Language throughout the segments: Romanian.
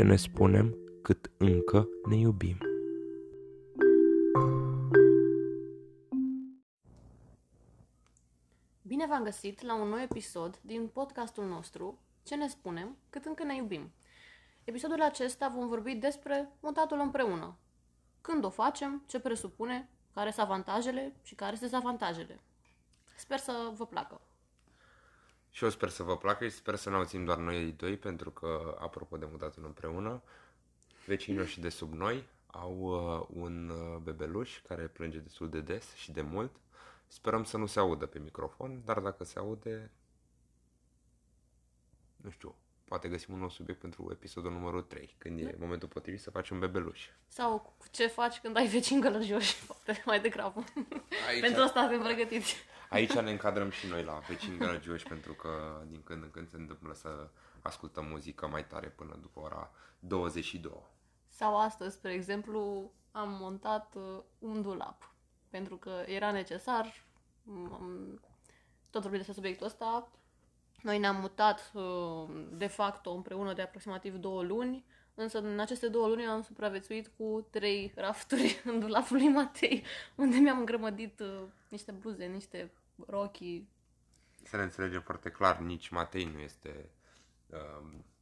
ce ne spunem cât încă ne iubim. Bine v-am găsit la un nou episod din podcastul nostru Ce ne spunem cât încă ne iubim. Episodul acesta vom vorbi despre mutatul împreună. Când o facem, ce presupune, care sunt avantajele și care sunt dezavantajele. Sper să vă placă. Și eu sper să vă placă și sper să ne auzim doar noi doi, pentru că, apropo de mutatul împreună, vecinii și de sub noi au un bebeluș care plânge destul de des și de mult. Sperăm să nu se audă pe microfon, dar dacă se aude, nu știu, poate găsim un nou subiect pentru episodul numărul 3, când e momentul potrivit să faci un bebeluș. Sau ce faci când ai vecini gălăjoși, poate mai degrabă. Aici... pentru asta suntem pregătiți. Aici ne încadrăm și noi la vecini gălăjoși, pentru că din când în când se întâmplă să ascultăm muzică mai tare până după ora 22. Sau astăzi, spre exemplu, am montat un dulap, pentru că era necesar. Tot vorbim despre subiectul ăsta. Noi ne-am mutat de facto împreună de aproximativ 2 luni, însă în aceste 2 luni am supraviețuit cu 3 rafturi în dulapul lui Matei, unde mi-am îngrămădit niște bluze, niște rochii. Să ne înțelegem foarte clar, nici Matei nu este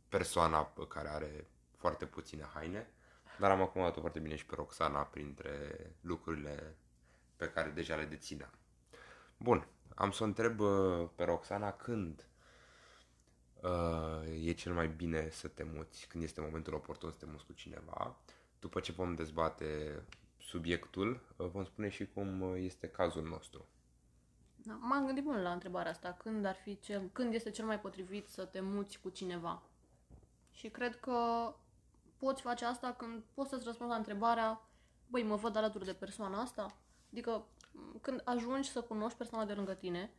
persoana care are foarte puține haine, dar am acomodat-o foarte bine și pe Roxana printre lucrurile pe care deja le dețineam. Bun, am să o întreb pe Roxana când e cel mai bine să te muți, când este momentul oportun să te muți cu cineva. După ce vom dezbate subiectul, vom spune și cum este cazul nostru. Da, m-am gândit mult la întrebarea asta, când este cel mai potrivit să te muți cu cineva. Și cred că poți face asta când poți să-ți răspunzi la întrebarea: băi, mă văd alături de persoana asta? Adică când ajungi să cunoști persoana de lângă tine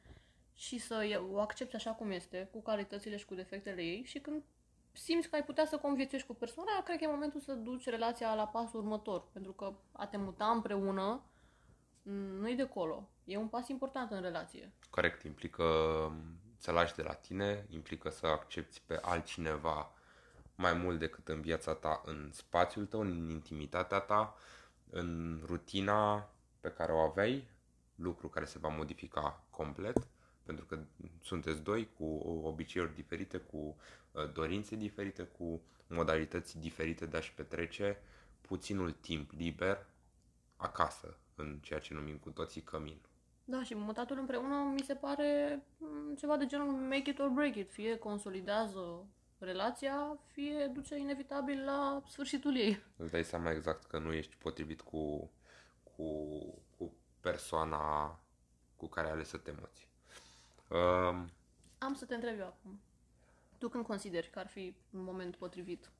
și să o accepți așa cum este, cu calitățile și cu defectele ei, și când simți că ai putea să conviețuiești cu persoana, cred că e momentul să duci relația la pasul următor, pentru că a te muta împreună nu-i de colo. E un pas important în relație. Corect, implică să lași de la tine, implică să accepți pe altcineva mai mult decât în viața ta, în spațiul tău, în intimitatea ta, în rutina pe care o aveai, lucru care se va modifica complet, pentru că sunteți doi cu obiceiuri diferite, cu dorințe diferite, cu modalități diferite de a-și petrece puținul timp liber acasă, în ceea ce numim cu toții cămin. Da, și mutatul împreună mi se pare ceva de genul make it or break it, fie consolidează relația, fie duce inevitabil la sfârșitul ei. Îți dai seama exact că nu ești potrivit cu persoana cu care alegi să te muți. Am să te întreb eu acum. Tu când consideri că ar fi un moment potrivit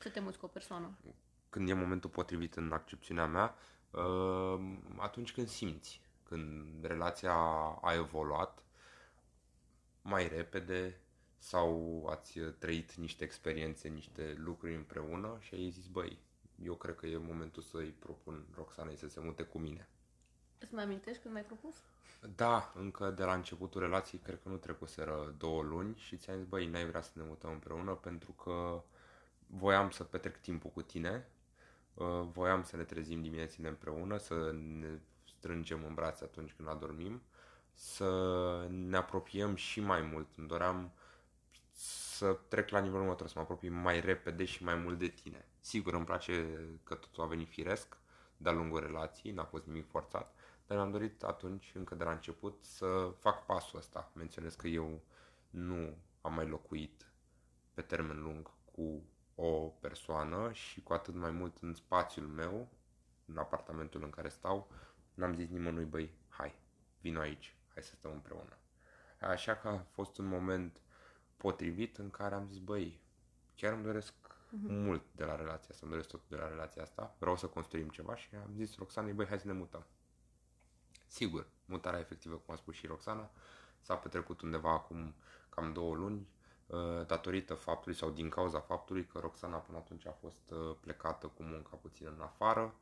să te muți cu o persoană? Când e momentul potrivit în accepțiunea mea, atunci când simți, când relația a evoluat mai repede sau ați trăit niște experiențe, niște lucruri împreună și ai zis: băi, eu cred că e momentul să-i propun Roxanei să se mute cu mine. Îți mai amintești când m-ai propus? Da, încă de la începutul relației, cred că nu trecuseră 2 luni și ți-am zis: băi, n-ai vrea să ne mutăm împreună, pentru că voiam să petrec timpul cu tine, voiam să ne trezim diminețile împreună, să ne strângem în brațe atunci când adormim, să ne apropiem și mai mult. Îmi doream să trec la nivelul următor, să mă apropii mai repede și mai mult de tine. Sigur, îmi place că totul a venit firesc de-a lungul relației, n-a fost nimic forțat, dar mi-am dorit atunci, încă de la început, să fac pasul ăsta. Menționez că eu nu am mai locuit pe termen lung cu o persoană și cu atât mai mult în spațiul meu, în apartamentul în care stau, n-am zis nimănui: băi, hai, vino aici, hai să stăm împreună. Așa că a fost un moment potrivit în care am zis: băi, chiar îmi doresc mult de la relația asta, îmi doresc totul de la relația asta, vreau să construim ceva și am zis Roxanei: băi, hai să ne mutăm. Sigur, mutarea efectivă, cum a spus și Roxana, s-a petrecut undeva acum cam 2 luni, datorită faptului sau din cauza faptului că Roxana până atunci a fost plecată cu munca puțin în afară,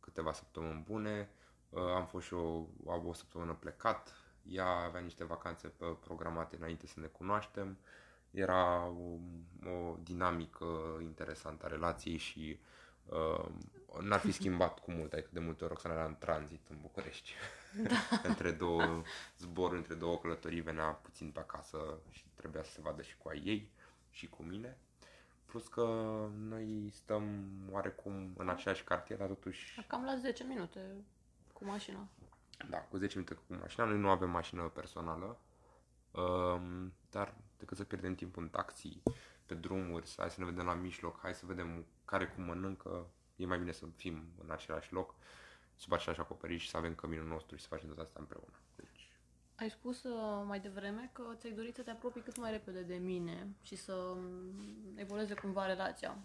câteva săptămâni bune, am fost și o săptămână plecat, ea avea niște vacanțe programate înainte să ne cunoaștem, era o dinamică interesantă a relației și n-ar fi schimbat cu mult, adică de multe ori Roxana era în tranzit în București. Da. Între două zboruri, între două călătorii venea puțin pe acasă și trebuia să se vadă și cu ai ei și cu mine. Plus că noi stăm oarecum în aceeași cartier, dar totuși... Cam la 10 minute cu mașina. Da, cu 10 minute cu mașina. Noi nu avem mașină personală, dar decât să pierdem timp în taxi, pe drumuri, hai să ne vedem la mijloc, hai să vedem care cum mănâncă, e mai bine să fim în același loc, sub același acoperiș, să avem căminul nostru și să facem tot asta împreună. Deci... Ai spus mai devreme că ți-ai dorit să te apropii cât mai repede de mine și să evolueze cumva relația.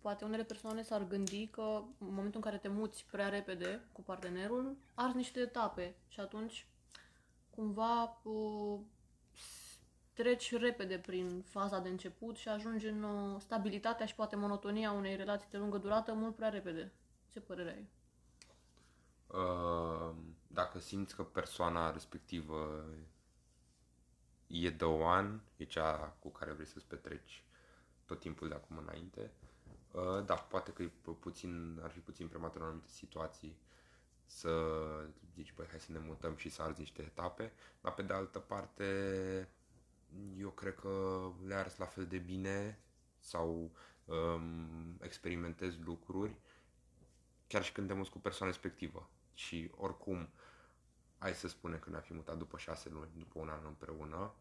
Poate unele persoane s-ar gândi că în momentul în care te muți prea repede cu partenerul, arzi niște etape și atunci cumva treci repede prin faza de început și ajungi în stabilitatea și poate monotonia unei relații de lungă durată mult prea repede. Ce părere ai? Dacă simți că persoana respectivă e the one, e cea cu care vrei să-ți petreci tot timpul de acum înainte, da, poate că ar fi puțin prematur în anumite situații să zici, băi, hai să ne mutăm și să arzi niște etape, dar pe de altă parte eu cred că le arzi la fel de bine sau experimentezi lucruri chiar și când te muți cu persoana respectivă. Și oricum, hai să spunem că ne-am fi mutat după 6 luni, după un an împreună,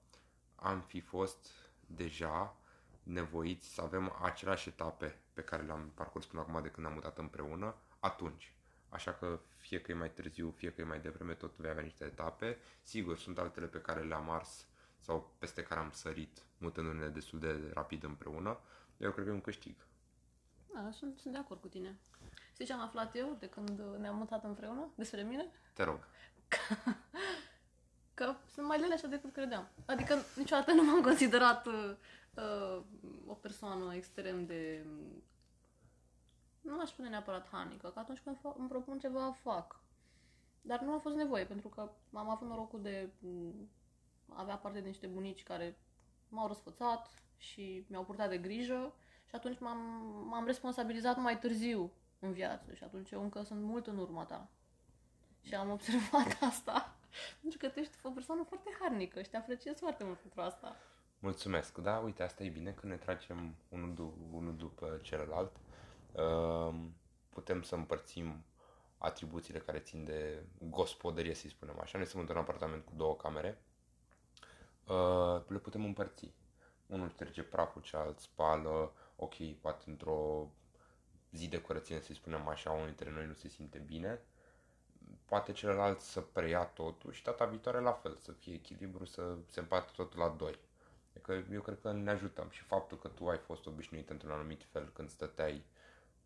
am fi fost deja nevoiți să avem aceleași etape pe care le-am parcurs până acum de când am mutat împreună, atunci. Așa că fie că e mai târziu, fie că e mai devreme, tot vei avea niște etape. Sigur, sunt altele pe care le-am ars sau peste care am sărit, mutându-ne destul de rapid împreună. Eu cred că e un câștig. Da, sunt de acord cu tine. Știi ce am aflat eu de când ne-am mutat împreună? Despre mine? Te rog. Că sunt mai lene așa decât credeam. Adică niciodată nu m-am considerat o persoană extrem de... Nu aș spune neapărat hanică, că atunci când îmi propun ceva, fac. Dar nu a fost nevoie, pentru că am avut norocul de avea parte de niște bunici care m-au răsfățat și mi-au purtat de grijă și atunci m-am responsabilizat mai târziu în viață și atunci eu încă sunt mult în urma ta. Și am observat asta, pentru că tu ești o persoană foarte harnică și te apreciez foarte mult pentru asta. Mulțumesc, da, uite, asta e bine, când ne tragem unul după celălalt, putem să împărțim atribuțiile care țin de gospodărie, să-i spunem așa. Noi suntem într-un apartament cu 2 camere, le putem împărți. Unul trece praful, cealalt spală, ok, poate într-o zi de curățenie, să-i spunem așa, unul dintre noi nu se simte bine, poate celălalt să preia totul și data viitoare la fel, să fie echilibru, să se împartă totul la 2. Că eu cred că ne ajutăm și faptul că tu ai fost obișnuit într-un anumit fel când stăteai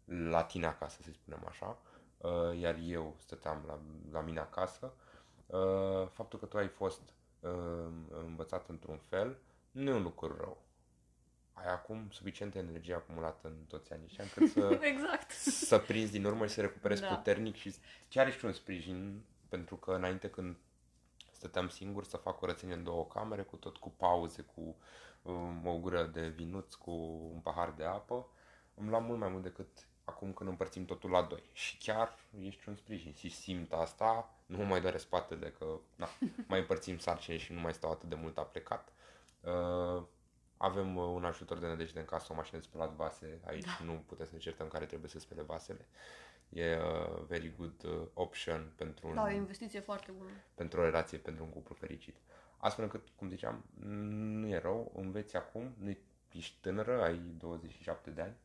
la tine acasă, să spunem așa, iar eu stăteam la mine acasă, faptul că tu ai fost învățat într-un fel nu e un lucru rău. Ai acum suficientă energie acumulată în toți anii și încât să, exact, să prinzi din urmă și să recuperezi, da, puternic și chiar ești un sprijin, pentru că înainte când stăteam singur să fac curățenie în 2 camere, cu tot cu pauze, cu o gură de vinuț, cu un pahar de apă, îmi luam mult mai mult decât acum când împărțim totul la 2. Și chiar ești un sprijin și simt asta, nu mă mai doare spatele că na, mai împărțim sarcini și nu mai stau atât de mult aplecat. Avem un ajutor de nădejde în casă, o mașină de spălat vase, aici nu putem să ne certăm care trebuie să spele vasele. E very good option pentru un, da, o investiție foarte bună. Pentru o relație, pentru un cuplu fericit. Astfel încât, cum ziceam, nu e rău, înveți acum, ești tânără, ai 27 de ani,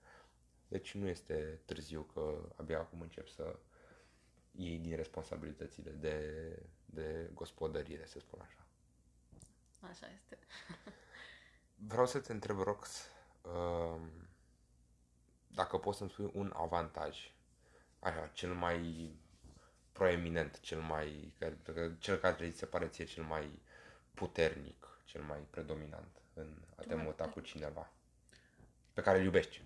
deci nu este târziu că abia acum începi să iei din responsabilitățile de gospodărire, să spun așa. Așa este. Vreau să te întreb, Rox, dacă poți să-mi spui un avantaj, așa, cel mai proeminent, cel care ți se pare ție cel mai puternic, cel mai predominant în a te muta cu cineva pe care îl iubești.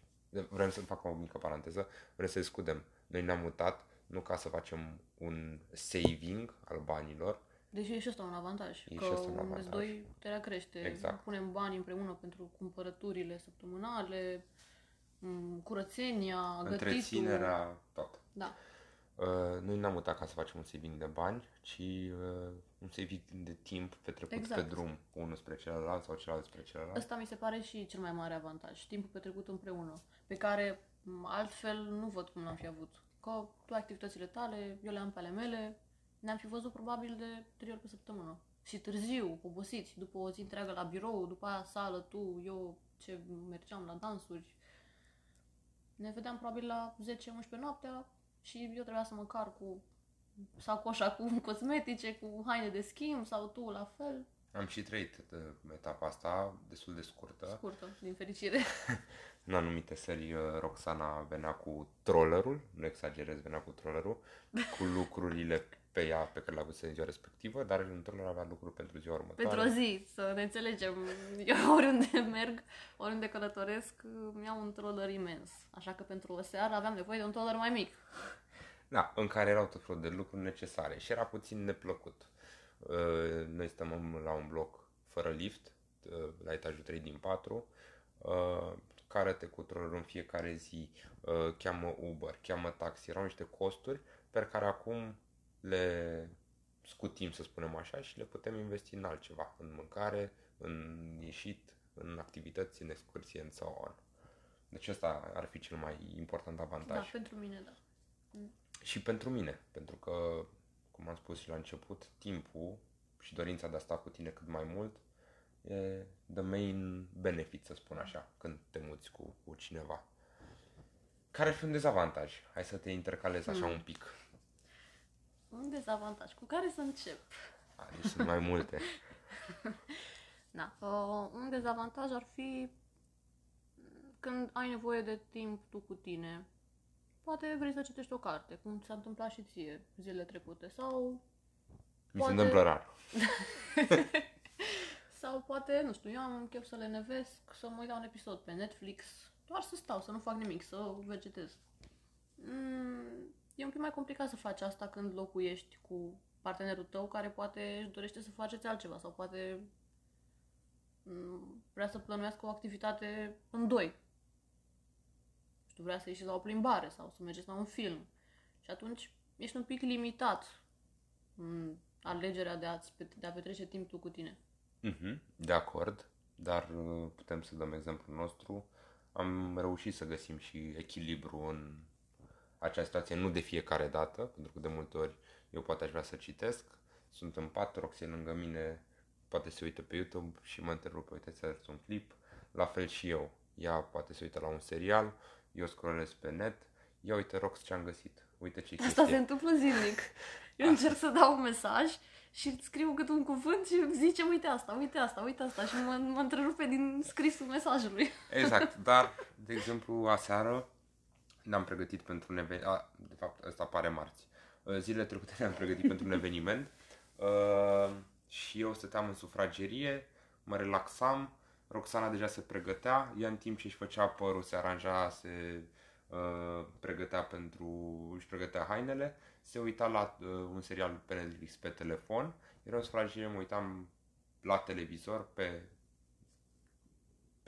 Vrem să fac o mică paranteză, vrem să discutăm. Noi ne-am mutat nu ca să facem un saving al banilor, Deci e și asta un avantaj, e că îți doi puterea crește. Exact. Punem bani împreună pentru cumpărăturile săptămânale, curățenia, întreținerea, gătitul, tot. Da. Noi n-am mutat ca să facem un saving de bani, ci un saving de timp petrecut exact. Pe drum, unul spre celălalt sau celălalt spre celălalt. Asta mi se pare și cel mai mare avantaj, timpul petrecut împreună, pe care altfel nu văd cum l-am fi avut. Că tu activitățile tale, eu le-am pe ale mele, ne-am fi văzut probabil de 3 ori pe săptămână. Și târziu, obosiți, după o zi întreagă la birou, după aia sală, tu, eu, ce mergeam la dansuri. Ne vedeam probabil la 10-11 noaptea și eu trebuia să mă car cu sacoșa cu cosmetice, cu haine de schimb sau tu la fel. Am și trăit etapa asta destul de scurtă. Scurtă, din fericire. În anumite serii, Roxana venea cu trollerul, nu exagerez, venea cu trollerul, cu lucrurile pe ea pe care le-a avut în ziua respectivă, dar în troller avea lucruri pentru ziua următoare. Pentru o zi, să ne înțelegem. Eu oriunde merg, oriunde călătoresc, îmi iau un troller imens. Așa că pentru o seară aveam nevoie de un troller mai mic. Da, în care erau tot felul de lucruri necesare și era puțin neplăcut. Noi stăm la un bloc fără lift, la etajul 3 din 4, care-te cu trollerul în fiecare zi, cheamă Uber, cheamă taxi, erau niște costuri pe care acum le scutim, să spunem așa, și le putem investi în altceva, în mâncare, în ieșit, în activități, în excursie, în so on. Deci ăsta ar fi cel mai important avantaj. Da, pentru mine, da. Și pentru mine, pentru că, cum am spus și la început, timpul și dorința de a sta cu tine cât mai mult e the main benefit, să spun așa, când te muți cu cineva. Care ar fi un dezavantaj? Hai să te intercalez așa un pic. Un dezavantaj. Cu care să încep? Deci sunt mai multe. Da. Un dezavantaj ar fi când ai nevoie de timp tu cu tine. Poate vrei să citești o carte, cum s-a întâmplat și ție zilele trecute, sau... Mi se întâmplă rar. Sau poate, nu știu, eu am chef să lenevesc, să mă uit la un episod pe Netflix, doar să stau, să nu fac nimic, să vegetez. E un pic mai complicat să faci asta când locuiești cu partenerul tău care poate își dorește să faceți altceva sau poate vrea să plănuiască o activitate în doi. Tu vrea să ieșiți la o plimbare sau să mergeți la un film. Și atunci ești un pic limitat în alegerea de a petrece timpul cu tine. De acord, dar putem să dăm exemplul nostru. Am reușit să găsim și echilibru în acea situație, nu de fiecare dată, pentru că de multe ori eu poate aș vrea să citesc, sunt în pat, Roxie lângă mine, poate se uită pe YouTube și mă întrerupe, uite, ți-a arătat un clip, la fel și eu. Ea poate se uită la un serial, eu scrollez pe net, ia uite, Rox, ce-am găsit, uite ce chestie. Asta se întâmplă zilnic. Eu încerc să dau un mesaj și scriu cât un cuvânt și zice, uite asta, uite asta, uite asta și mă întrerupe din scrisul mesajului. Exact, dar, de exemplu, aseară ne-am pregătit pentru un eveniment, de fapt, ăsta apare marți, zilele trecute ne-am pregătit pentru un eveniment și eu stăteam în sufragerie, mă relaxam, Roxana deja se pregătea, ea în timp ce își făcea părul, se aranja, se pregătea își pregătea hainele, se uita la un serial pe Netflix pe telefon, era în sufragerie, mă uitam la televizor, pe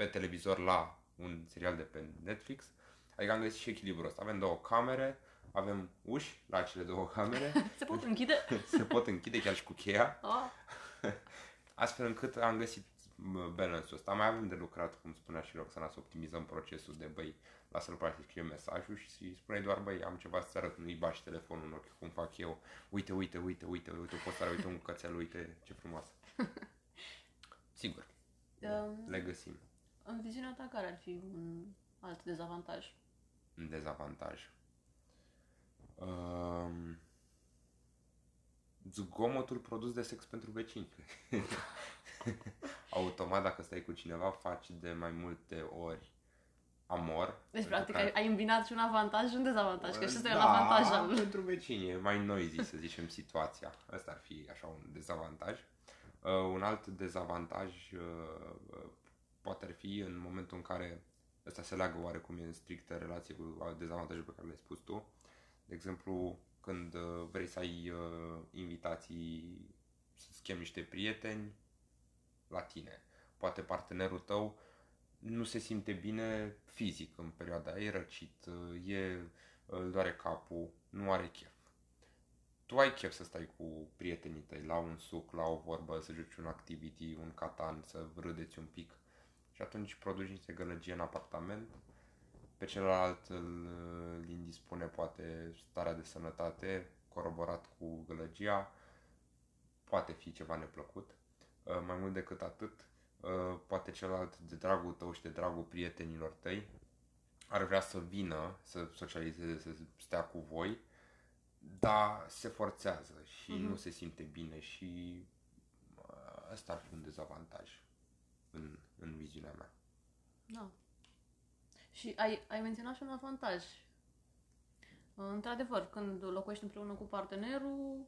televizor la un serial de pe Netflix, adică am găsit și echilibrul ăsta, avem două camere, avem uși la cele două camere. Se pot închide? Se pot închide chiar și cu cheia, astfel încât am găsit balance-ul ăsta. Mai avem de lucrat, cum spunea și Roxana, să optimizăm procesul de lasă-l practic scrie mesajul și spune doar am ceva să-ți arăt, nu-i bași telefonul în ochi, cum fac eu, uite, pot să arăt, uite un cățel, uite ce frumoasă. Sigur, le găsim. În viziunea ta care ar fi un alt dezavantaj? Un dezavantaj? Zgomotul produs de sex pentru vecini. Automat, dacă stai cu cineva, faci de mai multe ori amor. Deci, practic, ai îmbinat și un avantaj și un dezavantaj, că și ăsta e un avantaj. Pentru vecini, e mai noisy, să zicem, situația. Ăsta ar fi așa un dezavantaj. Un alt dezavantaj poate ar fi în momentul în care ăsta se leagă oarecum în strictă relație cu dezavantajul pe care l-ai spus tu. De exemplu, când vrei să ai invitații să-ți chemi niște prieteni la tine. Poate partenerul tău nu se simte bine fizic în perioada, e răcit, îl doare capul, nu are chef. Tu ai chef să stai cu prietenii tăi la un suc, la o vorbă, să joci un activity, un catan, să râdeți un pic. Și atunci produci niște gălăgie în apartament, pe celălalt îl indispune poate starea de sănătate, coroborat cu gălăgia, poate fi ceva neplăcut. Mai mult decât atât, poate celălalt, de dragul tău și de dragul prietenilor tăi, ar vrea să vină, să socializeze, să stea cu voi, dar se forțează și nu se simte bine și ăsta ar fi un dezavantaj în viziunea mea. Da. Și ai menționat și un avantaj. Într-adevăr, când locuiești împreună cu partenerul,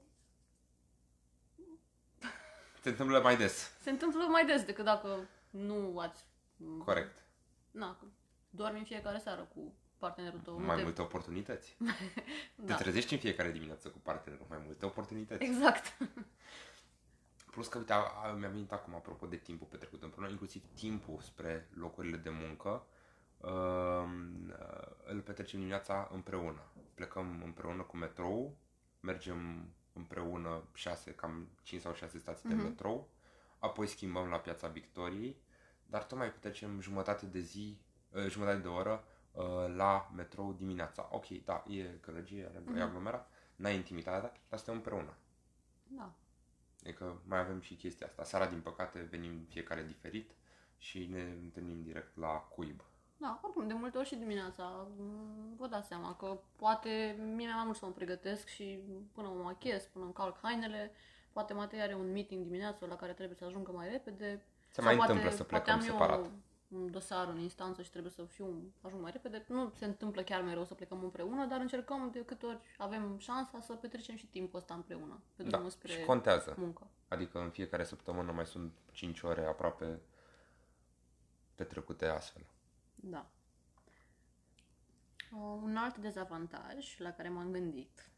se întâmplă mai des. Se întâmplă mai des decât dacă nu ați... Corect. Na, dormi în fiecare seară cu partenerul tău. Mai multe oportunități. Da. Te trezești în fiecare dimineață cu partenerul, mai multe oportunități. Exact. Plus că, uite, mi-a venit acum, apropo de timpul petrecut împreună, inclusiv timpul spre locurile de muncă, îl petrecem dimineața împreună. Plecăm împreună cu metrou, mergem împreună cam 5 sau 6 stații de metrou, apoi schimbăm la Piața Victoriei, dar tot mai petrecem jumătate de oră la metrou dimineața. Ok, da, e gălăgie, e aglomerat, n-ai intimitatea, dar suntem împreună. Da. Adică mai avem și chestia asta. Seara, din păcate, venim fiecare diferit și ne întâlnim direct la cuib. Da, oricum, de multe ori și dimineața vă dați seama că poate mie mai mult să mă pregătesc și până mă machez, până încalc hainele, poate Matei are un meeting dimineața la care trebuie să ajungă mai repede. Se mai întâmplă să plecăm separat. Poate am eu un dosar în instanță și trebuie să ajung mai repede. Nu se întâmplă chiar mereu să plecăm împreună, dar încercăm de câte ori avem șansa să petrecem și timpul ăsta împreună. Pe drumul spre și contează. Muncă. Adică în fiecare săptămână mai sunt 5 ore aproape petrecute astfel. Da. Un alt dezavantaj la care m-am gândit,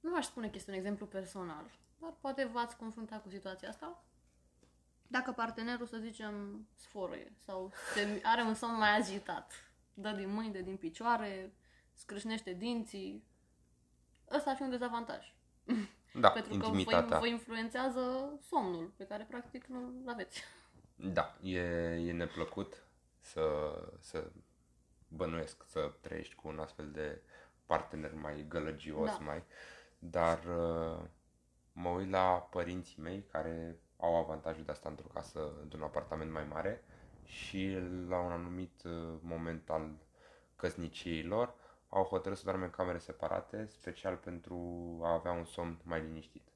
nu aș spune că este un exemplu personal, dar poate v-ați confruntat cu situația asta. Dacă partenerul, să zicem, sfărâie sau are un somn mai agitat, dă din mâini, dă din picioare, scrâșnește dinții, ăsta ar fi un dezavantaj. Da, pentru că vă influențează somnul pe care practic nu-l aveți. Da, e neplăcut. Să bănuiesc să trăiești cu un astfel de partener mai gălăgios, dar mă uit la părinții mei care au avantajul de asta într-o casă, într-un apartament mai mare și la un anumit moment al căsniciei lor au hotărât să doarme în camere separate, special pentru a avea un somn mai liniștit.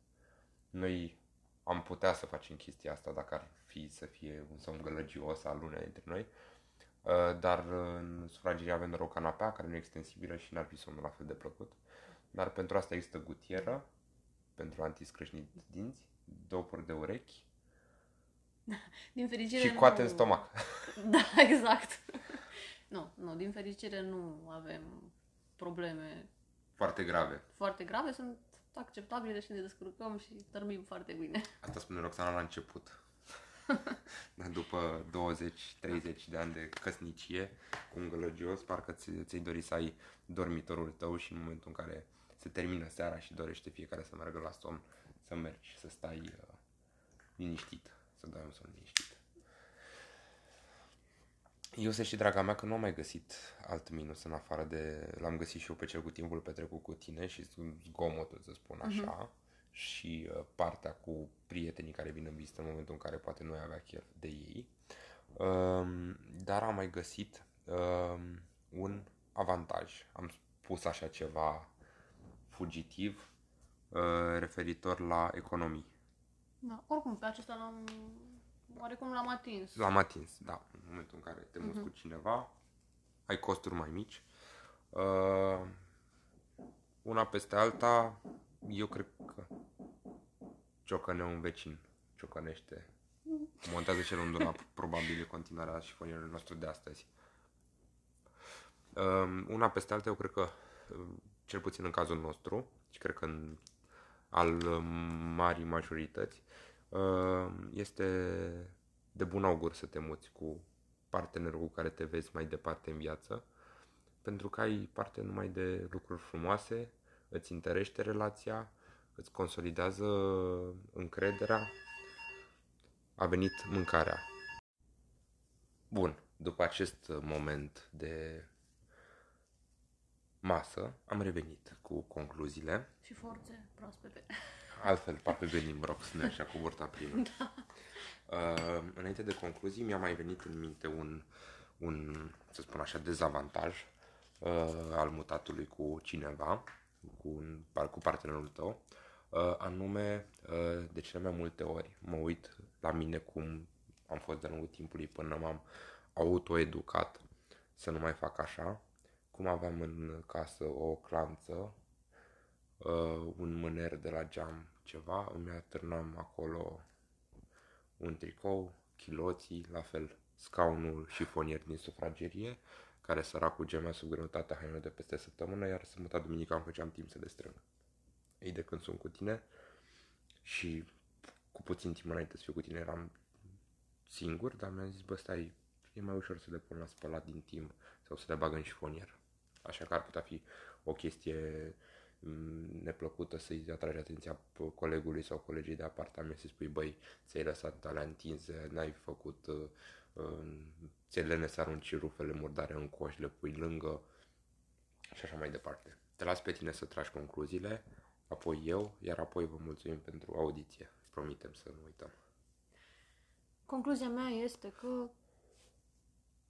Noi am putea să facem chestia asta dacă ar fi să fie un somn gălăgios al unei dintre noi, dar în sufragerie avem doar o canapea care nu e extensibilă și n-ar fi somnul la fel de plăcut. Dar pentru asta există gutieră, pentru antiscrâșnit dinți, dopuri de urechi din fericire și coate în stomac. Da, exact. Nu, din fericire nu avem probleme foarte grave. Foarte grave, sunt acceptabile și ne descurcăm și dormim foarte bine. Asta spune Roxana la început. După 20-30 de ani de căsnicie cu un gălăgios, parcă ți-ai dori să ai dormitorul tău și în momentul în care se termină seara și dorește fiecare să meargă la somn, să mergi, să stai liniștit, să dai un somn liniștit. Eu să știi, draga mea, că nu am mai găsit alt minus în afară de... L-am găsit și eu pe cel cu timpul petrecut cu tine și zgomotul, să spun așa, și partea cu prietenii care vin în vizită în momentul în care poate nu ai avea chef de ei. Dar am mai găsit un avantaj. Am spus așa ceva fugitiv referitor la economii. Da, oricum pe acesta l-am atins. L-am atins, da. În momentul în care te muți cu cineva, ai costuri mai mici. Una peste alta, eu cred că ciocăne un vecin. Ciocănește. Montează cel un dulap. Probabil e continuarea șifonierului nostru de astăzi. Una peste alta, eu cred că, cel puțin în cazul nostru, și cred că în al marii majorități, este de bun augur să te muți cu partenerul cu care te vezi mai departe în viață, pentru că ai parte numai de lucruri frumoase, îți întărește relația, îți consolidează încrederea. A venit mâncarea. Bun, după acest moment de masă, am revenit cu concluziile. Și forțe proaspete. Altfel, parcă venim rox, nu așa, cu burta primă. Da. Înainte de concluzii, mi-a mai venit în minte un să spun așa, dezavantaj al mutatului cu cineva, cu partenerul tău, anume, de cele mai multe ori mă uit la mine cum am fost de lungul timpului până m-am autoeducat să nu mai fac așa, cum aveam în casă o clanță, un mâner de la geam, ceva, îmi atârnam acolo un tricou, chiloții, la fel scaunul șifonier din sufragerie, care săracul gemea sub greutatea hainelor de peste săptămână, iar sâmbătă duminica îmi făceam timp să le strâng. Ei, de când sunt cu tine și cu puțin timp înainte să fiu cu tine eram singur, dar mi-am zis, bă, stai, e mai ușor să le pun la spălat din timp sau să le bag în șifonier. Așa că ar putea fi o chestie neplăcută să-i atragi atenția colegului sau colegii de apartament, să-i spui, băi, ți-ai lăsat alea întinse, n-ai făcut, ți-ai lene să arunci rufele murdare în coș, le pui lângă și așa mai departe. Te las pe tine să tragi concluziile, apoi eu, iar apoi vă mulțumim pentru audiție. Promitem să nu uităm. Concluzia mea este că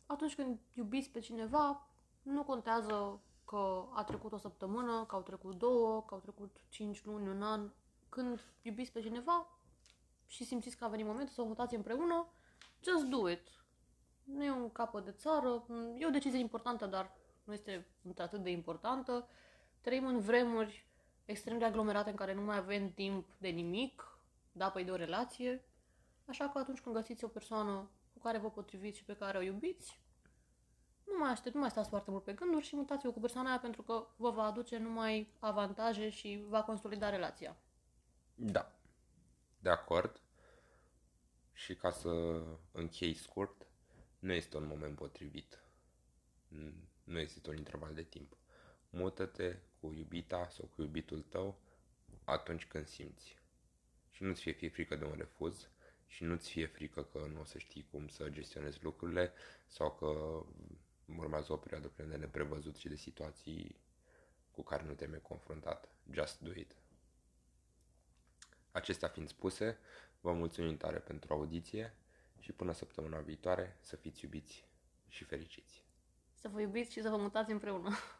atunci când iubiți pe cineva, nu contează că a trecut o săptămână, că au trecut 2, că au trecut 5 luni, un an. Când iubiți pe cineva și simțiți că a venit momentul să o mutați împreună, just do it. Nu e un capăt de țară, e o decizie importantă, dar nu este atât de importantă. Trăim în vremuri extrem de aglomerate în care nu mai avem timp de nimic, da, păi de o relație. Așa că atunci când găsiți o persoană cu care vă potriviți și pe care o iubiți, nu mai stați foarte mult pe gânduri și mutați-vă cu persoana aia, pentru că vă va aduce numai avantaje și va consolida relația. Da, de acord. Și ca să închei scurt, nu este un moment potrivit. Nu există un interval de timp. Mută-te cu iubita sau cu iubitul tău atunci când simți. Și nu-ți fie frică de un refuz și nu-ți fie frică că nu o să știi cum să gestionezi lucrurile sau că urmează o perioadă plină de neprevăzut și de situații cu care nu te-ai confruntat. Just do it. Acestea fiind spuse, vă mulțumim tare pentru audiție și până săptămâna viitoare să fiți iubiți și fericiți. Să vă iubiți și să vă mutați împreună.